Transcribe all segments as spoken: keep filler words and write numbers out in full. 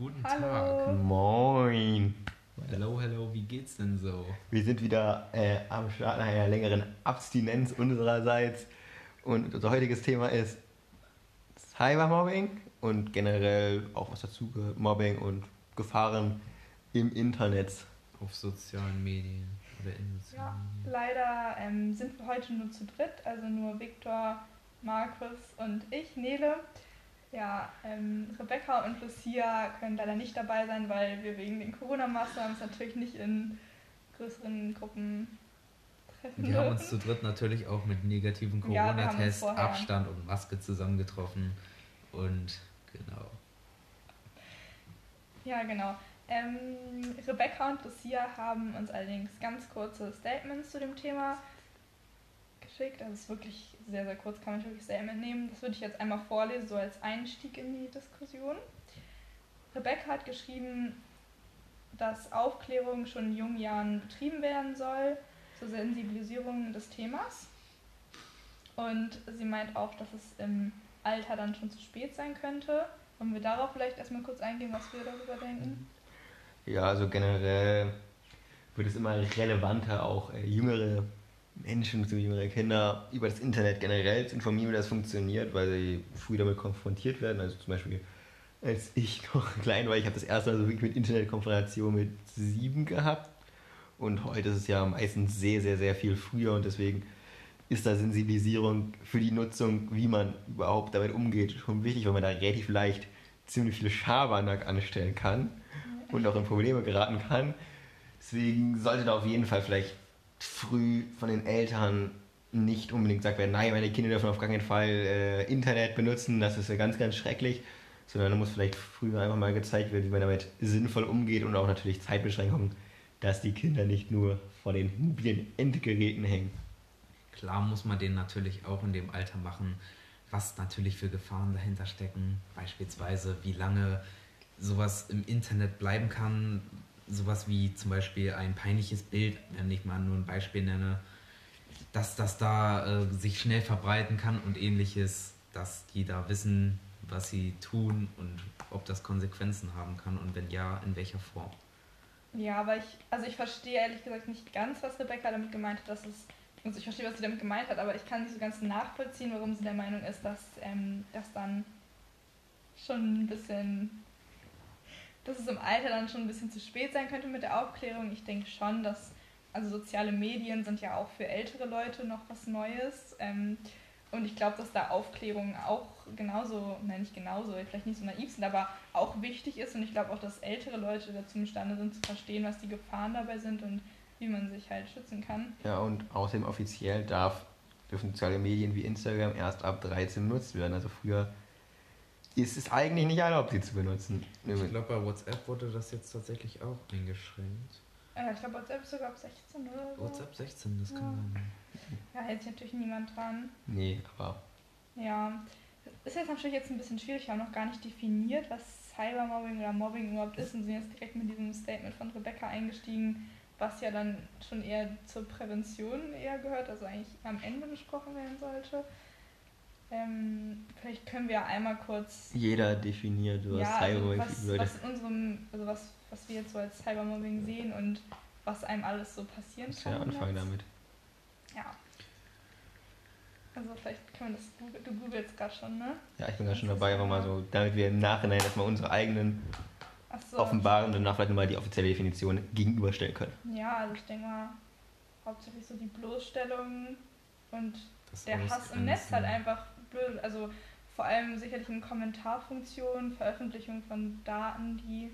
Guten hallo. Tag. Moin. Hello, hello, wie geht's denn so? Wir sind wieder äh, am Start nach einer längeren Abstinenz unsererseits. Und unser heutiges Thema ist Cybermobbing und generell auch was dazu Mobbing und Gefahren im Internet. Auf sozialen Medien oder in sozialen Medien. Ja, leider ähm, sind wir heute nur zu dritt, also nur Viktor, Markus und ich, Nele. Ja, ähm, Rebecca und Lucia können leider nicht dabei sein, weil wir wegen den Corona-Maßnahmen uns natürlich nicht in größeren Gruppen treffen. Wir haben uns zu dritt natürlich auch mit negativen Corona-Tests, ja, Abstand und Maske zusammengetroffen. Und genau. Ja, genau. Ähm, Rebecca und Lucia haben uns allerdings ganz kurze Statements zu dem Thema geschickt. Also es ist wirklich sehr, sehr kurz, kann man wirklich sehr entnehmen. Das würde ich jetzt einmal vorlesen, so als Einstieg in die Diskussion. Rebecca hat geschrieben, dass Aufklärung schon in jungen Jahren betrieben werden soll, zur Sensibilisierung des Themas. Und sie meint auch, dass es im Alter dann schon zu spät sein könnte. Wollen wir darauf vielleicht erstmal kurz eingehen, was wir darüber denken? Ja, also generell wird es immer relevanter, auch jüngere Menschen bzw. jüngere Kinder über das Internet generell zu informieren, wie das funktioniert, weil sie früh damit konfrontiert werden. Also zum Beispiel, als ich noch klein war, ich habe das erste Mal so wirklich mit Internetkonfrontation mit sieben gehabt. Und heute ist es ja meistens sehr, sehr, sehr viel früher und deswegen ist da Sensibilisierung für die Nutzung, wie man überhaupt damit umgeht, schon wichtig, weil man da relativ leicht ziemlich viele Schabernack anstellen kann und auch in Probleme geraten kann. Deswegen sollte da auf jeden Fall vielleicht früh von den Eltern nicht unbedingt gesagt werden, nein, meine Kinder dürfen auf gar keinen Fall äh, Internet benutzen, das ist ja ganz, ganz schrecklich, sondern da muss vielleicht früher einfach mal gezeigt werden, wie man damit sinnvoll umgeht und auch natürlich Zeitbeschränkungen, dass die Kinder nicht nur vor den mobilen Endgeräten hängen. Klar muss man den natürlich auch in dem Alter machen, was natürlich für Gefahren dahinter stecken, beispielsweise wie lange sowas im Internet bleiben kann, sowas wie zum Beispiel ein peinliches Bild, wenn ich mal nur ein Beispiel nenne, dass das da äh, sich schnell verbreiten kann und ähnliches, dass die da wissen, was sie tun und ob das Konsequenzen haben kann und wenn ja, in welcher Form. Ja, aber ich, also ich verstehe ehrlich gesagt nicht ganz, was Rebecca damit gemeint hat, dass es Also ich verstehe, was sie damit gemeint hat, aber ich kann nicht so ganz nachvollziehen, warum sie der Meinung ist, dass ähm, das dann schon ein bisschen, dass es im Alter dann schon ein bisschen zu spät sein könnte mit der Aufklärung. Ich denke schon, dass, also soziale Medien sind ja auch für ältere Leute noch was Neues. Ähm, und ich glaube, dass da Aufklärung auch genauso, nein, nicht genauso, vielleicht nicht so naiv sind, aber auch wichtig ist. Und ich glaube auch, dass ältere Leute dazu imstande sind, zu verstehen, was die Gefahren dabei sind und wie man sich halt schützen kann. Ja, und außerdem offiziell darf, dürfen soziale Medien wie Instagram erst ab dreizehn benutzt werden. Also früher ist es eigentlich nicht erlaubt, sie zu benutzen. Ich glaube, bei WhatsApp wurde das jetzt tatsächlich auch eingeschränkt. Ja, ich glaube, WhatsApp ist sogar ab sechzehn oder so. WhatsApp sechzehn, das kann man. Ja, hält sich natürlich niemand dran. Nee, aber... Ja, ist jetzt natürlich jetzt ein bisschen schwierig. Wir haben noch gar nicht definiert, was Cybermobbing oder Mobbing überhaupt ist und sind jetzt direkt mit diesem Statement von Rebecca eingestiegen, was ja dann schon eher zur Prävention eher gehört, also eigentlich am Ende besprochen werden sollte. Ähm, vielleicht können wir einmal kurz... Jeder definiert, was ja, Cybermobbing also was, was in unserem, also was, was wir jetzt so als Cybermobbing sehen und was einem alles so passieren kann. Ja, anfangen damit. Ja. Also vielleicht können wir das... Du, du googelst gerade schon, ne? Ja, ich bin da schon dabei, aber mal so, damit wir im Nachhinein erstmal unsere eigenen... So. offenbaren und danach vielleicht nochmal die offizielle Definition gegenüberstellen können. Ja, also ich denke mal, hauptsächlich so die Bloßstellung und das der Hass im Netz halt einfach blöd. Also vor allem sicherlich in Kommentarfunktionen, Veröffentlichung von Daten, die,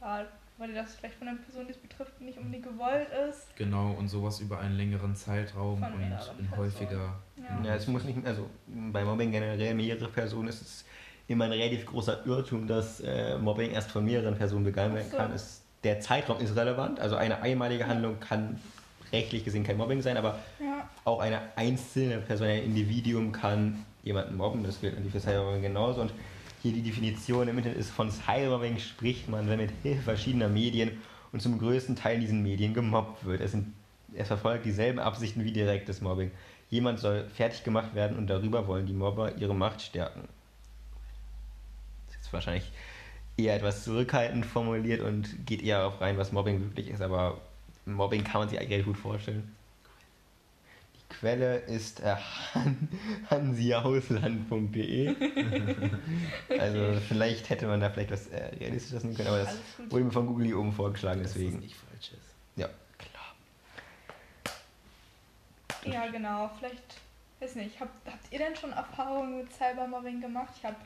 weil das vielleicht von einer Person, die es betrifft, nicht unbedingt gewollt ist. Genau, und sowas über einen längeren Zeitraum von und in Personen. häufiger... Ja. ja, es muss nicht, also bei Mobbing generell mehrere Personen ist es immer ein relativ großer Irrtum, dass äh, Mobbing erst von mehreren Personen begangen werden kann. Ist, der Zeitraum ist relevant, also eine einmalige Handlung kann rechtlich gesehen kein Mobbing sein, aber ja. auch eine einzelne Person, ein Individuum kann jemanden mobben, das gilt natürlich für Cybermobbing genauso. Und hier die Definition im Internet ist, von Cybermobbing spricht man, wenn mit Hilfe verschiedener Medien und zum größten Teil diesen Medien gemobbt wird. Es, sind, es verfolgt dieselben Absichten wie direktes Mobbing. Jemand soll fertig gemacht werden und darüber wollen die Mobber ihre Macht stärken. Wahrscheinlich eher etwas zurückhaltend formuliert und geht eher auch rein, was Mobbing wirklich ist, aber Mobbing kann man sich eigentlich gut vorstellen. Die Quelle ist äh, hansiausland punkt de. Okay. Also vielleicht hätte man da vielleicht was äh, Realistisches nehmen können, aber das wurde mir von Google hier oben vorgeschlagen, dass deswegen. Das nicht falsch ist. Ja, klar. Ja, genau, vielleicht, weiß nicht, habt, habt ihr denn schon Erfahrungen mit Cybermobbing gemacht? Ich habe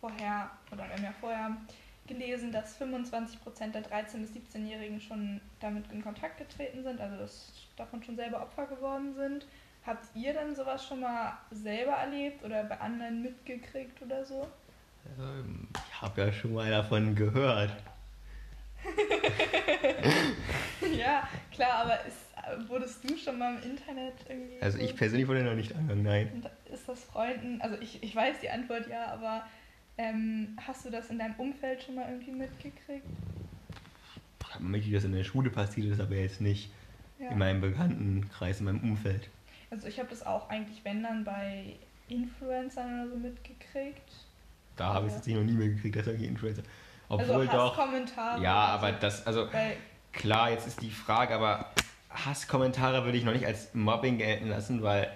vorher, oder wir haben ja vorher gelesen, dass fünfundzwanzig Prozent der dreizehn- bis siebzehnjährigen schon damit in Kontakt getreten sind, also dass davon schon selber Opfer geworden sind. Habt ihr dann sowas schon mal selber erlebt oder bei anderen mitgekriegt oder so? Ähm, ich habe ja schon mal davon gehört. Ja, klar, aber ist, wurdest du schon mal im Internet irgendwie... Also ich persönlich wurde noch nicht angegangen, nein. Ist das Freunden... Also ich, ich weiß die Antwort ja, aber... Ähm, hast du das in deinem Umfeld schon mal irgendwie mitgekriegt? Ich habe mitgekriegt, dass in der Schule passiert ist, aber jetzt nicht ja. in meinem Bekanntenkreis, in meinem Umfeld. Also ich habe das auch eigentlich, wenn dann, bei Influencern oder so mitgekriegt. Da habe ich es jetzt noch nie mehr gekriegt, dass irgendwie Influencer... Obwohl also Hasskommentare. Ja, aber das, also klar, jetzt ist die Frage, aber Hasskommentare würde ich noch nicht als Mobbing gelten lassen, weil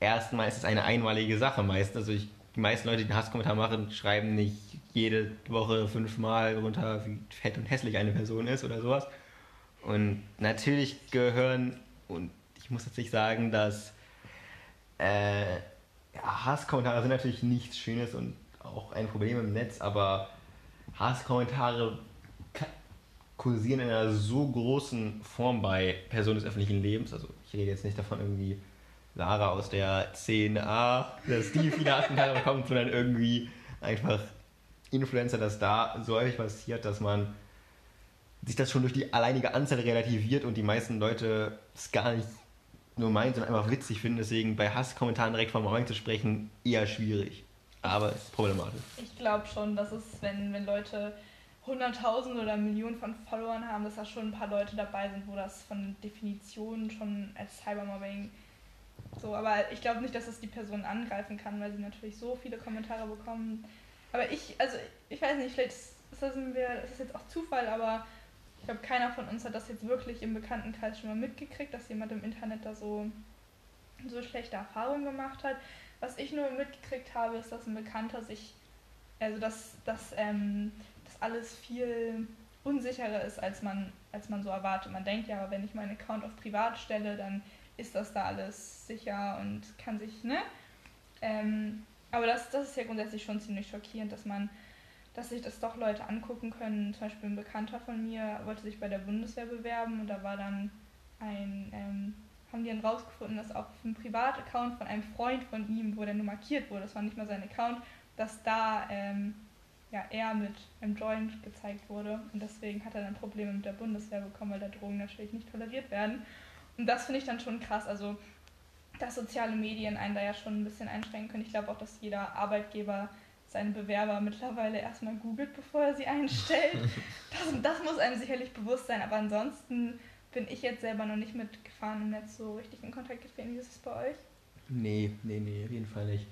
erstmal ist es eine einmalige Sache meistens. Also ich, die meisten Leute, die einen Hasskommentar machen, schreiben nicht jede Woche fünfmal runter, wie fett und hässlich eine Person ist oder sowas. Und natürlich gehören, und ich muss tatsächlich sagen, dass äh, ja, Hasskommentare sind natürlich nichts Schönes und auch ein Problem im Netz, aber Hasskommentare kursieren in einer so großen Form bei Personen des öffentlichen Lebens. Also ich rede jetzt nicht davon irgendwie Lara aus der zehn a, dass die viele Hasskommentare bekommt, sondern irgendwie einfach Influencer, dass da so häufig passiert, dass man sich das schon durch die alleinige Anzahl relativiert und die meisten Leute es gar nicht nur meinen, sondern einfach witzig finden. Deswegen bei Hasskommentaren direkt vom Mobbing zu sprechen, eher schwierig. Aber es ist problematisch. Ich glaube schon, dass es, wenn, wenn Leute hunderttausend oder Millionen von Followern haben, dass da schon ein paar Leute dabei sind, wo das von Definitionen schon als Cybermobbing so, aber ich glaube nicht, dass es die Person angreifen kann, weil sie natürlich so viele Kommentare bekommen. Aber ich, also ich weiß nicht, vielleicht ist das, wir, das ist jetzt auch Zufall, aber ich glaube, keiner von uns hat das jetzt wirklich im Bekanntenkreis schon mal mitgekriegt, dass jemand im Internet da so, so schlechte Erfahrungen gemacht hat. Was ich nur mitgekriegt habe, ist, dass ein Bekannter sich, also dass, dass, ähm, dass alles viel unsicherer ist, als man, als man so erwartet. Man denkt ja, aber wenn ich meinen Account auf privat stelle, dann ist das da alles sicher und kann sich, ne? Ähm, aber das, das ist ja grundsätzlich schon ziemlich schockierend, dass man, dass sich das doch Leute angucken können. Zum Beispiel ein Bekannter von mir wollte sich bei der Bundeswehr bewerben und da war dann ein... Ähm, haben die dann rausgefunden, dass auf einem Privataccount von einem Freund von ihm, wo der nur markiert wurde, das war nicht mal sein Account, dass da ähm, ja, er mit einem Joint gezeigt wurde. Und deswegen hat er dann Probleme mit der Bundeswehr bekommen, weil da Drogen natürlich nicht toleriert werden. Und das finde ich dann schon krass, also dass soziale Medien einen da ja schon ein bisschen einschränken können. Ich glaube auch, dass jeder Arbeitgeber seinen Bewerber mittlerweile erstmal googelt, bevor er sie einstellt. Das, das muss einem sicherlich bewusst sein, aber ansonsten... bin ich jetzt selber noch nicht mit Gefahren im Netz so richtig in Kontakt getreten. Wie ist es bei euch? Nee, nee, nee, auf jeden Fall nicht.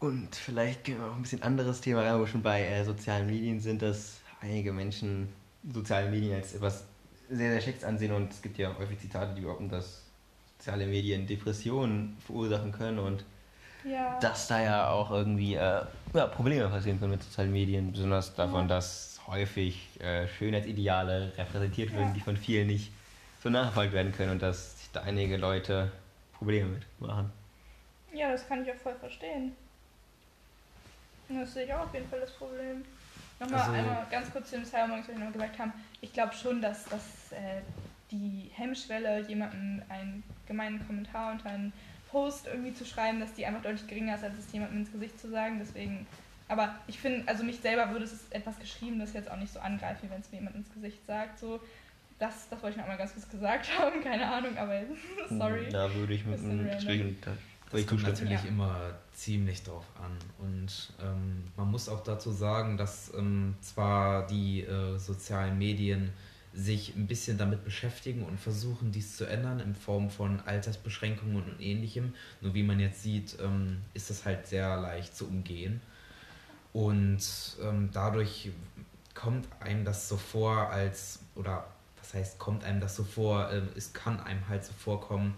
Und vielleicht gehen wir auch ein bisschen anderes Thema rein, wo wir schon bei äh, sozialen Medien sind, dass einige Menschen soziale Medien als etwas sehr, sehr Schlechtes ansehen. Und es gibt ja häufig Zitate, die behaupten, dass soziale Medien Depressionen verursachen können und ja. dass da ja auch irgendwie äh, ja, Probleme passieren können mit sozialen Medien, besonders davon, ja. dass häufig äh, Schönheitsideale repräsentiert werden, ja. die von vielen nicht so nachverfolgt werden können und dass sich da einige Leute Probleme mitmachen. Ja, das kann ich auch voll verstehen. Das sehe ich auch auf jeden Fall das Problem. Nochmal also, einmal ganz kurz zu dem Cybermobbing, was wir noch gesagt haben. Ich glaube schon, dass, dass äh, die Hemmschwelle, jemandem einen gemeinen Kommentar unter einen Post irgendwie zu schreiben, dass die einfach deutlich geringer ist, als es jemandem ins Gesicht zu sagen. Deswegen... Aber ich finde, also mich selber würde es etwas Geschriebenes jetzt auch nicht so angreifen, wenn es mir jemand ins Gesicht sagt. So, das, das wollte ich noch mal ganz kurz gesagt haben, keine Ahnung, aber sorry. Da würde ich mit einem Geschrieben... Das kommt natürlich ja. immer ziemlich drauf an. Und ähm, man muss auch dazu sagen, dass ähm, zwar die äh, sozialen Medien sich ein bisschen damit beschäftigen und versuchen, dies zu ändern in Form von Altersbeschränkungen und Ähnlichem. Nur wie man jetzt sieht, ähm, ist das halt sehr leicht zu umgehen. Und ähm, dadurch kommt einem das so vor, als, oder was heißt, kommt einem das so vor, äh, es kann einem halt so vorkommen,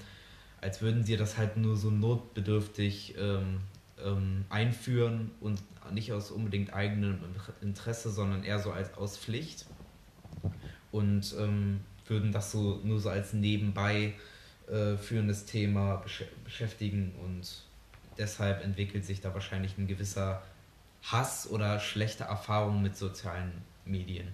als würden sie das halt nur so notbedürftig ähm, ähm, einführen und nicht aus unbedingt eigenem Interesse, sondern eher so als aus Pflicht. Und ähm, würden das so nur so als nebenbei äh, führendes Thema besch- beschäftigen und deshalb entwickelt sich da wahrscheinlich ein gewisser Hass oder schlechte Erfahrung mit sozialen Medien.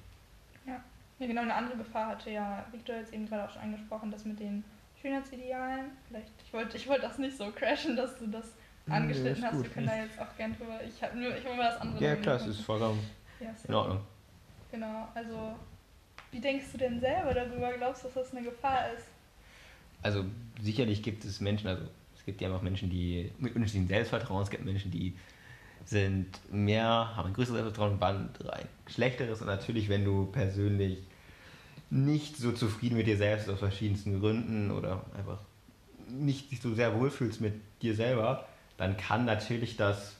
Ja, ja genau, eine andere Gefahr hatte ja Viktor jetzt eben gerade auch schon angesprochen, das mit den Schönheitsidealen. Vielleicht, ich wollte ich wollte das nicht so crashen, dass du das angeschnitten nee, hast. Gut. Wir können da jetzt auch gern drüber. Ich habe nur ich will mal das andere. Ja, klar, es ist vollkommen ja, in Ordnung. Genau, also wie denkst du denn selber darüber? Glaubst du, dass das eine Gefahr ist? Also sicherlich gibt es Menschen, also es gibt ja einfach Menschen, die mit unterschiedlichem Selbstvertrauen, es gibt Menschen, die sind mehr, haben ein größeres Selbstvertrauen, ein schlechteres und natürlich, wenn du persönlich nicht so zufrieden mit dir selbst aus verschiedensten Gründen oder einfach nicht dich so sehr wohlfühlst mit dir selber, dann kann natürlich das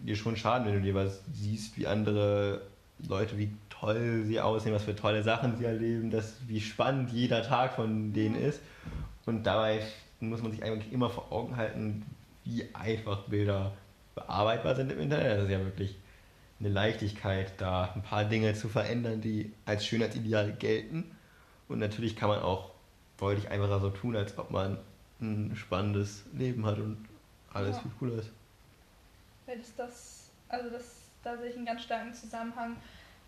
dir schon schaden, wenn du dir was siehst, wie andere Leute, wie toll sie aussehen, was für tolle Sachen sie erleben, dass, wie spannend jeder Tag von denen ist. Und dabei muss man sich eigentlich immer vor Augen halten, wie einfach Bilder bearbeitbar sind im Internet. Das ist ja wirklich eine Leichtigkeit, da ein paar Dinge zu verändern, die als Schönheitsideal gelten. Und natürlich kann man auch deutlich einfacher so tun, als ob man ein spannendes Leben hat und alles ja. viel cooler ist. Ist das, also das, da sehe ich einen ganz starken Zusammenhang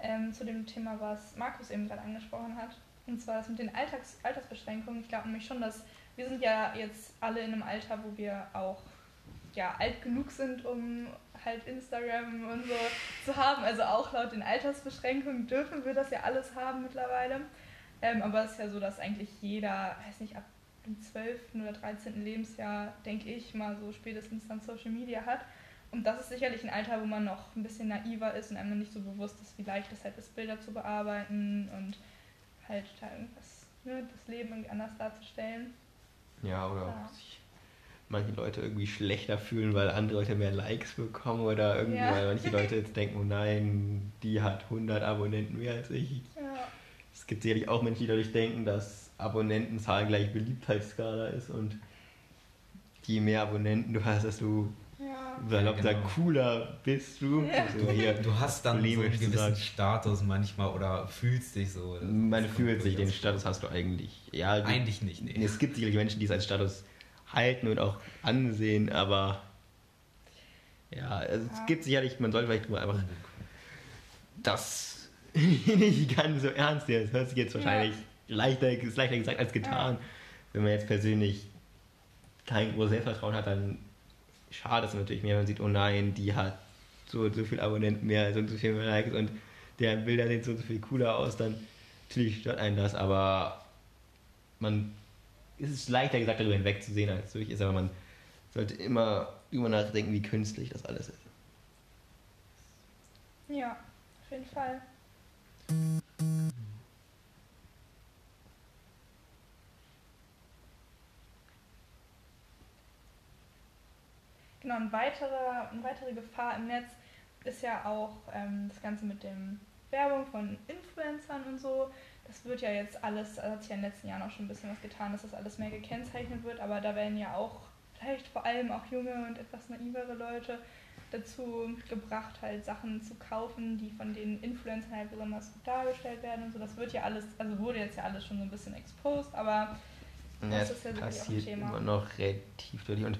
ähm, zu dem Thema, was Markus eben gerade angesprochen hat. Und zwar das mit den Alltags- Altersbeschränkungen. Ich glaube nämlich schon, dass wir sind ja jetzt alle in einem Alter, wo wir auch ja, alt genug sind, um halt Instagram und so zu haben. Also auch laut den Altersbeschränkungen dürfen wir das ja alles haben mittlerweile. Ähm, aber es ist ja so, dass eigentlich jeder, weiß nicht, ab dem zwölften oder dreizehnten Lebensjahr, denke ich, mal so spätestens dann Social Media hat. Und das ist sicherlich ein Alter, wo man noch ein bisschen naiver ist und einem nicht so bewusst ist, wie leicht es halt ist, Bilder zu bearbeiten und halt da irgendwas, ne, das Leben irgendwie anders darzustellen. Ja, oder ja. auch sich manche Leute irgendwie schlechter fühlen, weil andere Leute mehr Likes bekommen oder irgendwie, ja. weil manche Leute jetzt denken, oh nein, die hat hundert Abonnenten mehr als ich. Ja. Es gibt sicherlich auch Menschen, die dadurch denken, dass Abonnentenzahl gleich Beliebtheitsskala ist und je mehr Abonnenten du hast, desto ja. salopp ja, genau. cooler bist du. Ja. So, hier, du hast dann so einen gewissen sagen. Status manchmal oder fühlst dich so. Man fühlt sich, den Status hast du eigentlich. Ja, du, eigentlich nicht, nee. Es gibt sicherlich Menschen, die es als Status halten und auch ansehen, aber ja, also ja. es gibt sicherlich, man sollte vielleicht einfach das nicht ganz so ernst nehmen. Das hört sich jetzt wahrscheinlich ja. leichter, ist leichter gesagt als getan. Ja. Wenn man jetzt persönlich kein großes Selbstvertrauen hat, dann schadet es natürlich mehr. Man sieht, oh nein, die hat so und so viele Abonnenten mehr, so und so viele Likes und deren Bilder sehen so und so viel cooler aus, dann natürlich stört einen das, aber man es ist leichter gesagt, darüber hinwegzusehen, als es durch ist, aber man sollte immer über nachdenken, wie künstlich das alles ist. Ja, auf jeden Fall. Genau, ein weiterer, eine weitere Gefahr im Netz ist ja auch ähm, das Ganze mit dem Werbung von Influencern und so. Das wird ja jetzt alles, also hat sich ja in den letzten Jahren auch schon ein bisschen was getan, dass das alles mehr gekennzeichnet wird, aber da werden ja auch vielleicht vor allem auch junge und etwas naivere Leute dazu gebracht, halt Sachen zu kaufen, die von den Influencern halt besonders gut dargestellt werden und so. Das wird ja alles, also wurde jetzt ja alles schon so ein bisschen exposed, aber das ja, ist ja wirklich auch ein Thema. Immer noch relativ deutlich und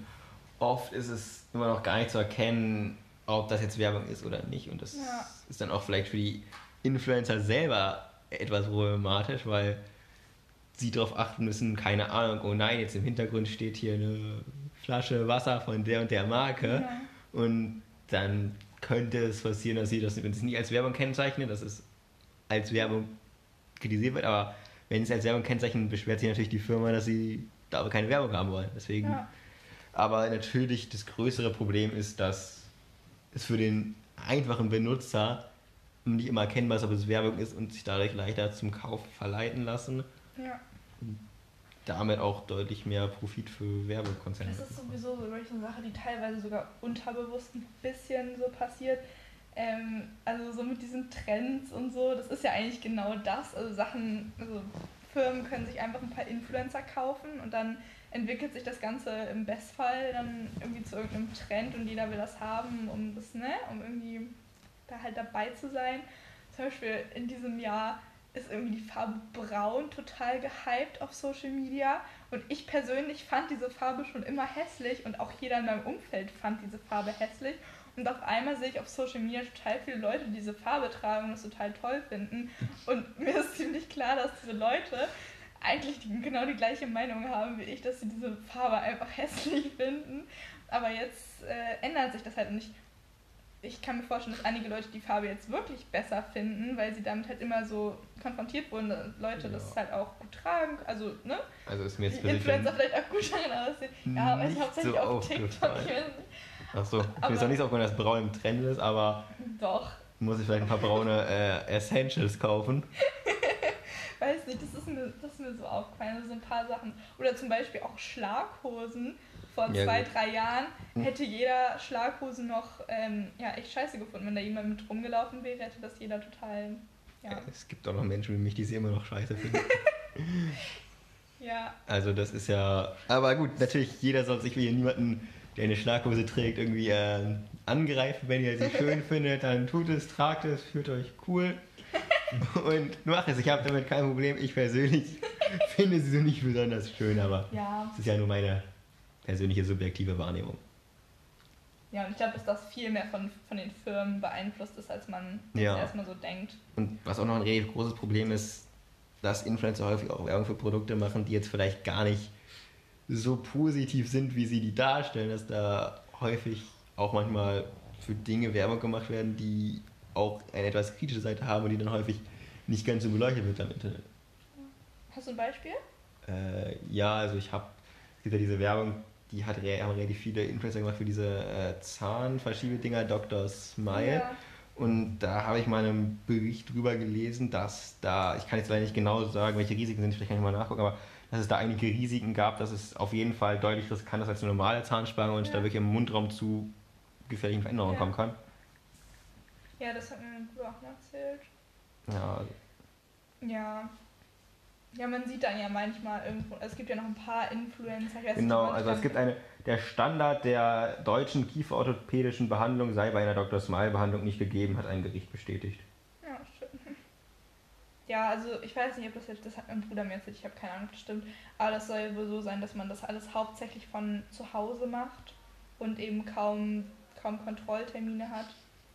oft ist es immer noch gar nicht zu erkennen, ob das jetzt Werbung ist oder nicht und das ja. ist dann auch vielleicht für die Influencer selber etwas problematisch, weil sie darauf achten müssen, keine Ahnung, oh nein, jetzt im Hintergrund steht hier eine Flasche Wasser von der und der Marke ja. und dann könnte es passieren, dass sie das, wenn sie es nicht als Werbung kennzeichnen, dass es als Werbung kritisiert wird, aber wenn sie es als Werbung kennzeichnen, beschwert sich natürlich die Firma, dass sie da keine Werbung haben wollen. Deswegen. Ja. Aber natürlich das größere Problem ist, dass es für den einfachen Benutzer nicht immer erkennbar ist, ob es Werbung ist und sich dadurch leichter zum Kauf verleiten lassen. Ja. Und damit auch deutlich mehr Profit für Werbekonzerne. Das ist sowieso so eine Sache, die teilweise sogar unterbewusst ein bisschen so passiert, Ähm, also so mit diesen Trends und so, das ist ja eigentlich genau das. Also Sachen, also Firmen können sich einfach ein paar Influencer kaufen und dann entwickelt sich das Ganze im Bestfall dann irgendwie zu irgendeinem Trend und jeder will das haben, um das, ne, um irgendwie da halt dabei zu sein. Zum Beispiel in diesem Jahr ist irgendwie die Farbe Braun total gehypt auf Social Media und ich persönlich fand diese Farbe schon immer hässlich und auch jeder in meinem Umfeld fand diese Farbe hässlich. Und auf einmal sehe ich auf Social Media total viele Leute, die diese Farbe tragen und das total toll finden. Und mir ist ziemlich klar, dass diese Leute eigentlich die, genau die gleiche Meinung haben wie ich, dass sie diese Farbe einfach hässlich finden. Aber jetzt äh, ändert sich das halt nicht. Ich kann mir vorstellen, dass einige Leute die Farbe jetzt wirklich besser finden, weil sie damit halt immer so konfrontiert wurden, dass Leute ja. das halt auch gut tragen, also, ne? Also ist mir jetzt die Influencer vielleicht auch gut tragen, aber sie, ja, aber ich hauptsächlich so auf TikTok. Ach so, ich will es auch nicht so aufgefallen, dass Braun im Trend ist, aber doch. Muss ich vielleicht ein paar braune äh, Essentials kaufen? Weiß nicht, das ist, mir, das ist mir so aufgefallen, also so ein paar Sachen. Oder zum Beispiel auch Schlaghosen. Vor ja, zwei, gut. drei Jahren hätte jeder Schlaghosen noch ähm, ja, echt scheiße gefunden. Wenn da jemand mit rumgelaufen wäre, hätte das jeder total... Ja. Es gibt auch noch Menschen wie mich, die sie immer noch scheiße finden. Ja. Also das ist ja... Aber gut, natürlich, jeder soll sich wie niemanden... der eine Schlaghose trägt, irgendwie äh, angreifen. Wenn ihr sie schön findet, dann tut es, tragt es, fühlt euch cool und macht es. Ich habe damit kein Problem. Ich persönlich finde sie so nicht besonders schön, aber es ja. ist ja nur meine persönliche subjektive Wahrnehmung. Ja, und ich glaube, dass das viel mehr von, von den Firmen beeinflusst ist, als man ja. erstmal so denkt. Und was auch noch ein relativ großes Problem ist, dass Influencer häufig auch Werbung für Produkte machen, die jetzt vielleicht gar nicht so positiv sind, wie sie die darstellen, dass da häufig auch manchmal für Dinge Werbung gemacht werden, die auch eine etwas kritische Seite haben und die dann häufig nicht ganz so beleuchtet wird am Internet. Hast du ein Beispiel? Äh, ja, also ich habe, es gibt ja diese Werbung, die hat haben relativ viele Influencer gemacht für diese äh, Zahnverschiebedinger, Doktor Smile. Ja. Und da habe ich mal einen Bericht drüber gelesen, dass da, ich kann jetzt leider nicht genau sagen, welche Risiken sind, vielleicht kann ich mal nachgucken, aber dass es da einige Risiken gab, dass es auf jeden Fall deutlich riskant ist als eine normale Zahnspange und ja. da wirklich im Mundraum zu gefährlichen Veränderungen ja. kommen kann. Ja, das hat mir mein Bruder auch mal erzählt. Ja. Ja. Ja, man sieht dann ja manchmal irgendwo, also es gibt ja noch ein paar Influencer. Genau, also es gibt eine, der Standard der deutschen kieferorthopädischen Behandlung sei bei einer Doktor Smile-Behandlung nicht gegeben, hat ein Gericht bestätigt. Ja, schön. Ja, also ich weiß nicht, ob das jetzt, das hat mein Bruder mir erzählt, ich habe keine Ahnung, ob das stimmt, aber das soll wohl so sein, dass man das alles hauptsächlich von zu Hause macht und eben kaum, kaum Kontrolltermine hat,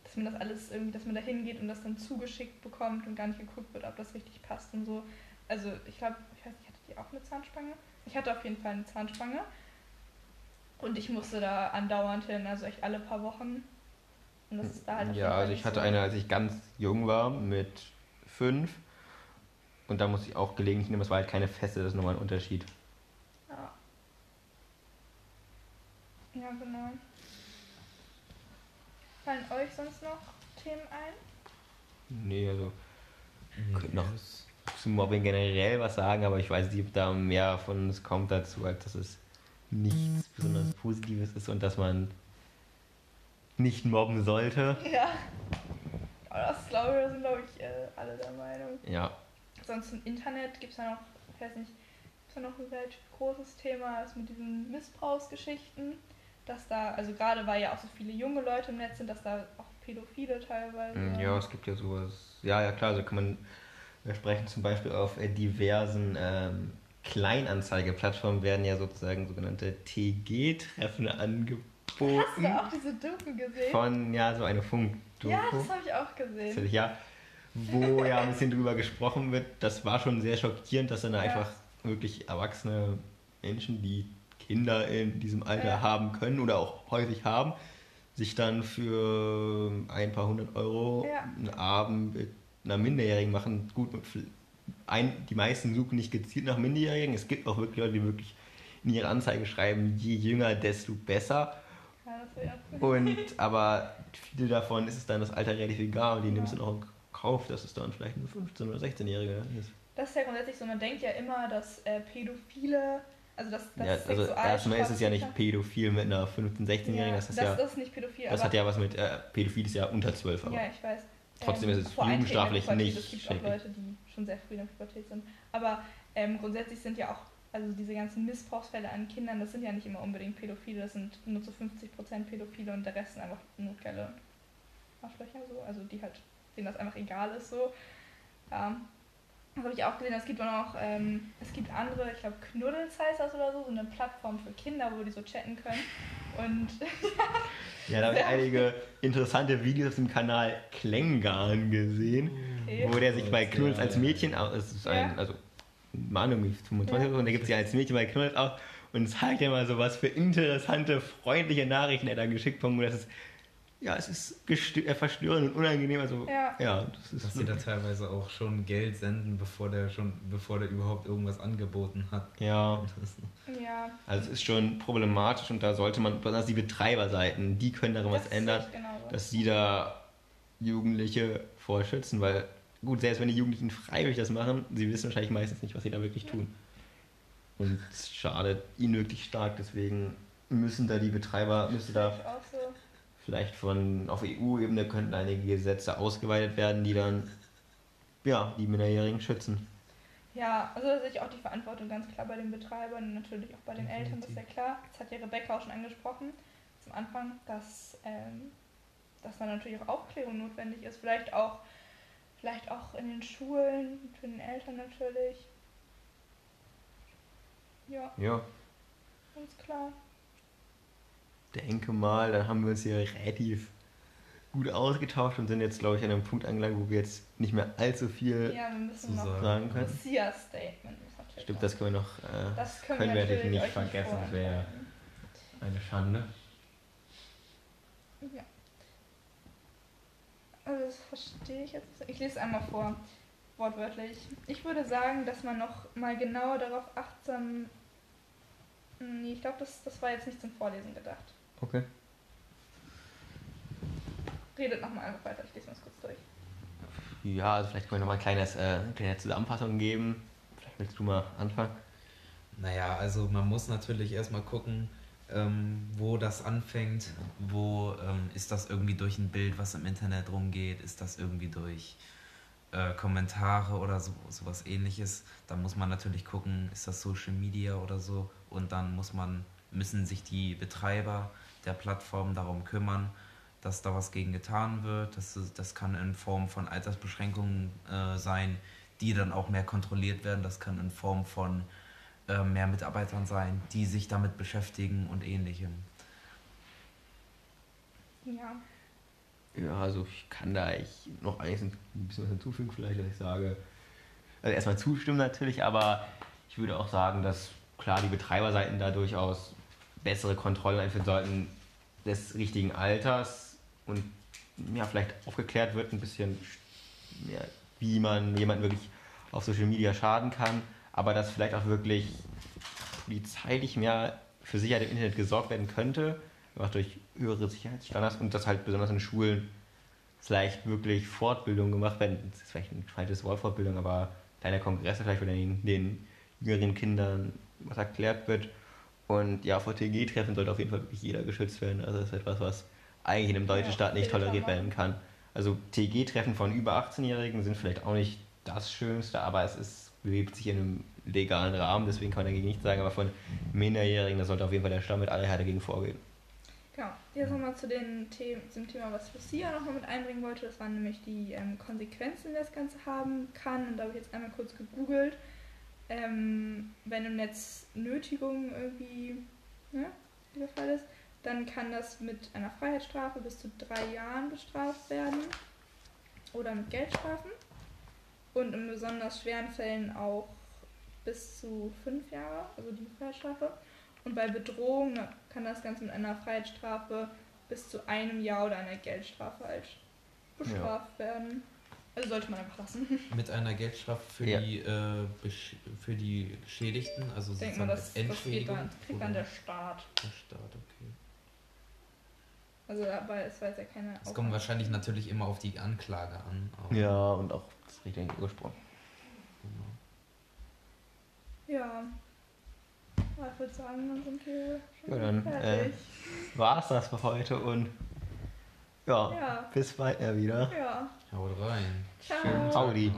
dass man das alles irgendwie, dass man da hingeht und das dann zugeschickt bekommt und gar nicht geguckt wird, ob das richtig passt und so. Also ich glaube, ich weiß nicht, hatte die auch eine Zahnspange? Ich hatte auf jeden Fall eine Zahnspange und ich musste da andauernd hin, also echt alle paar Wochen. Und das ist da halt ja, also ich hatte so eine, als ich ganz jung war, mit fünf und da musste ich auch gelegentlich nehmen, es war halt keine feste, das ist nochmal ein Unterschied. Ja. Ja, genau. Fallen euch sonst noch Themen ein? Nee, also genau. Zum Mobbing generell was sagen, aber ich weiß nicht, ob da mehr von uns kommt dazu, als dass es nichts besonders Positives ist und dass man nicht mobben sollte. Ja, das glaube ich, da sind glaube ich alle der Meinung. Ja. Sonst im Internet gibt es ja noch, ich weiß nicht, gibt es ja noch ein relativ großes Thema, das mit diesen Missbrauchsgeschichten, dass da, also gerade weil ja auch so viele junge Leute im Netz sind, dass da auch Pädophile teilweise... Ja, es gibt ja sowas, ja, ja klar, so kann man... Wir sprechen zum Beispiel auf diversen ähm, Kleinanzeigeplattformen werden ja sozusagen sogenannte T G-Treffen angeboten. Hast du auch diese Doku gesehen? Von, ja, so eine Funk-Doku. Ja, das habe ich auch gesehen. Ja, wo ja ein bisschen drüber gesprochen wird. Das war schon sehr schockierend, dass dann ja. einfach wirklich erwachsene Menschen, die Kinder in diesem Alter ja. haben können oder auch häufig haben, sich dann für ein paar hundert Euro ja. einen Abend mit einer Minderjährigen machen. Gut, ein, die meisten suchen nicht gezielt nach Minderjährigen. Es gibt auch wirklich Leute, die wirklich in ihre Anzeige schreiben, je jünger, desto besser. Ja, das wäre ja. Und, aber viele davon ist es dann das Alter relativ egal. Die ja. nimmst du noch in Kauf, dass es dann vielleicht eine fünfzehn- oder sechzehnjährige ist. Das ist ja grundsätzlich so. Man denkt ja immer, dass äh, Pädophile Also das, das ja, ist also erstmal ist es ja nicht pädophil mit einer fünfzehn-, sechzehnjährigen. Ja, das ist, das ja, ist nicht pädophil. Das aber hat ja was mit, äh, pädophil ist ja unter zwölf. Aber ja, ich weiß. Trotzdem ähm, ist es jugendstraflich nicht. Es gibt auch Leute, die schon sehr früh in der Pubertät sind. Aber ähm, grundsätzlich sind ja auch, also diese ganzen Missbrauchsfälle an Kindern, das sind ja nicht immer unbedingt Pädophile, das sind nur zu fünfzig Prozent Pädophile und der Rest sind einfach nur geile Arschlöcher, so, also die halt, denen das einfach egal ist, so. Ja. Das habe ich auch gesehen, es gibt auch noch, ähm, es gibt andere, ich glaube Knuddels heißt das oder so, so eine Plattform für Kinder, wo die so chatten können. Und ja, da habe ich einige interessante Videos auf dem Kanal Klengarn gesehen, okay, wo der sich bei Knuddels als Mädchen, es ist ein, ja, also Mahnung, fünfundzwanzig, ja, und da gibt es ja als Mädchen bei Knuddels auch und zeigt ja mal so, was für interessante, freundliche Nachrichten er da geschickt bekommen, das ist, ja, es ist gestö- verstörend und unangenehm, also ja, ja das ist dass sie da teilweise auch schon Geld senden, bevor der schon bevor der überhaupt irgendwas angeboten hat. Ja. Ja. Also es ist schon problematisch und da sollte man, besonders die Betreiberseiten, die können daran das was ändern, genau so, dass sie da Jugendliche vorschützen, weil gut, selbst wenn die Jugendlichen freiwillig das machen, sie wissen wahrscheinlich meistens nicht, was sie da wirklich tun. Und es schadet ihnen wirklich stark, deswegen müssen da die Betreiber, müsste da vielleicht von, auf E U-Ebene könnten einige Gesetze ausgeweitet werden, die dann, ja, die Minderjährigen schützen. Ja, also da sehe ich auch die Verantwortung ganz klar bei den Betreibern und natürlich auch bei den Definitiv. Eltern, das ist ja klar. Das hat ja Rebecca auch schon angesprochen zum Anfang, dass, ähm, dass da natürlich auch Aufklärung notwendig ist. Vielleicht auch, vielleicht auch in den Schulen, für den Eltern natürlich. Ja. Ja. Ganz klar. Denke mal, dann haben wir uns hier relativ gut ausgetauscht und sind jetzt, glaube ich, an einem Punkt angelangt, wo wir jetzt nicht mehr allzu viel ja, wir müssen zu noch sagen können. Lucias Statement ist natürlich. Stimmt, das können wir noch. Äh, das können, können wir natürlich nicht vergessen. Das wäre eine Schande. Ja. Also das verstehe ich jetzt. Ich lese es einmal vor, wortwörtlich. Ich würde sagen, dass man noch mal genauer darauf achtsam. Nee, ich glaube, das, das war jetzt nicht zum Vorlesen gedacht. Okay. Redet nochmal einfach weiter, ich lese mal kurz durch. Ja, also vielleicht können wir nochmal ein äh, eine kleine Zusammenfassung geben. Vielleicht willst du mal anfangen. Naja, also man muss natürlich erstmal gucken, ähm, wo das anfängt. Wo ähm, ist das irgendwie durch ein Bild, was im Internet rumgeht? Ist das irgendwie durch äh, Kommentare oder so, sowas ähnliches? Da muss man natürlich gucken, ist das Social Media oder so? Und dann muss man, müssen sich die Betreiber der Plattform darum kümmern, dass da was gegen getan wird. Das, das kann in Form von Altersbeschränkungen äh, sein, die dann auch mehr kontrolliert werden. Das kann in Form von äh, mehr Mitarbeitern sein, die sich damit beschäftigen und ähnlichem. Ja. Ja, also ich kann da ich noch eigentlich ein bisschen was hinzufügen vielleicht, dass ich sage, also erstmal zustimmen natürlich, aber ich würde auch sagen, dass klar, die Betreiberseiten da durchaus bessere Kontrollen einführen sollten des richtigen Alters und ja, vielleicht aufgeklärt wird ein bisschen, ja, wie man jemanden wirklich auf Social Media schaden kann, aber dass vielleicht auch wirklich polizeilich mehr für Sicherheit im Internet gesorgt werden könnte, auch durch höhere Sicherheitsstandards und dass halt besonders in Schulen vielleicht wirklich Fortbildungen gemacht werden, das ist vielleicht ein falsches Wort, Fortbildung, aber kleine Kongresse vielleicht oder den, den jüngeren Kindern was erklärt wird. Und ja, vor T G-Treffen sollte auf jeden Fall wirklich jeder geschützt werden. Also das ist etwas, was eigentlich in einem deutschen ja, Staat nicht toleriert werden kann. Also T G-Treffen von über achtzehnjährigen sind vielleicht auch nicht das Schönste, aber es ist, bewegt sich in einem legalen Rahmen, deswegen kann man dagegen nichts sagen, aber von Minderjährigen, da sollte auf jeden Fall der Staat mit aller Härte dagegen vorgehen. Genau. Jetzt nochmal zu den Themen, zum Thema, was Lucia nochmal mit einbringen wollte. Das waren nämlich die ähm, Konsequenzen, die das Ganze haben kann. Und da habe ich jetzt einmal kurz gegoogelt. Ähm, wenn im Netz Nötigung irgendwie ne, der Fall ist, dann kann das mit einer Freiheitsstrafe bis zu drei Jahren bestraft werden oder mit Geldstrafen und in besonders schweren Fällen auch bis zu fünf Jahre, also die Freiheitsstrafe. Und bei Bedrohung kann das Ganze mit einer Freiheitsstrafe bis zu einem Jahr oder einer Geldstrafe halt bestraft ja. werden. Also sollte man einfach lassen. Mit einer Geldstrafe für, ja. die, äh, Besch- für die Geschädigten, also sozusagen denke mal, das, als Entschädigung. Das dann, kriegt dann der Staat. Der Staat, okay. Also aber es war jetzt ja keine... Es kommt wahrscheinlich natürlich immer auf die Anklage an. Ja, und auch das richtige Ursprung. Genau. Ja. Was willst du an unserem Käse? Ja, dann äh, war es das für heute und ja, ja. bis bald ja wieder. Ja. Haut rein. Ciao. Schönen Audi.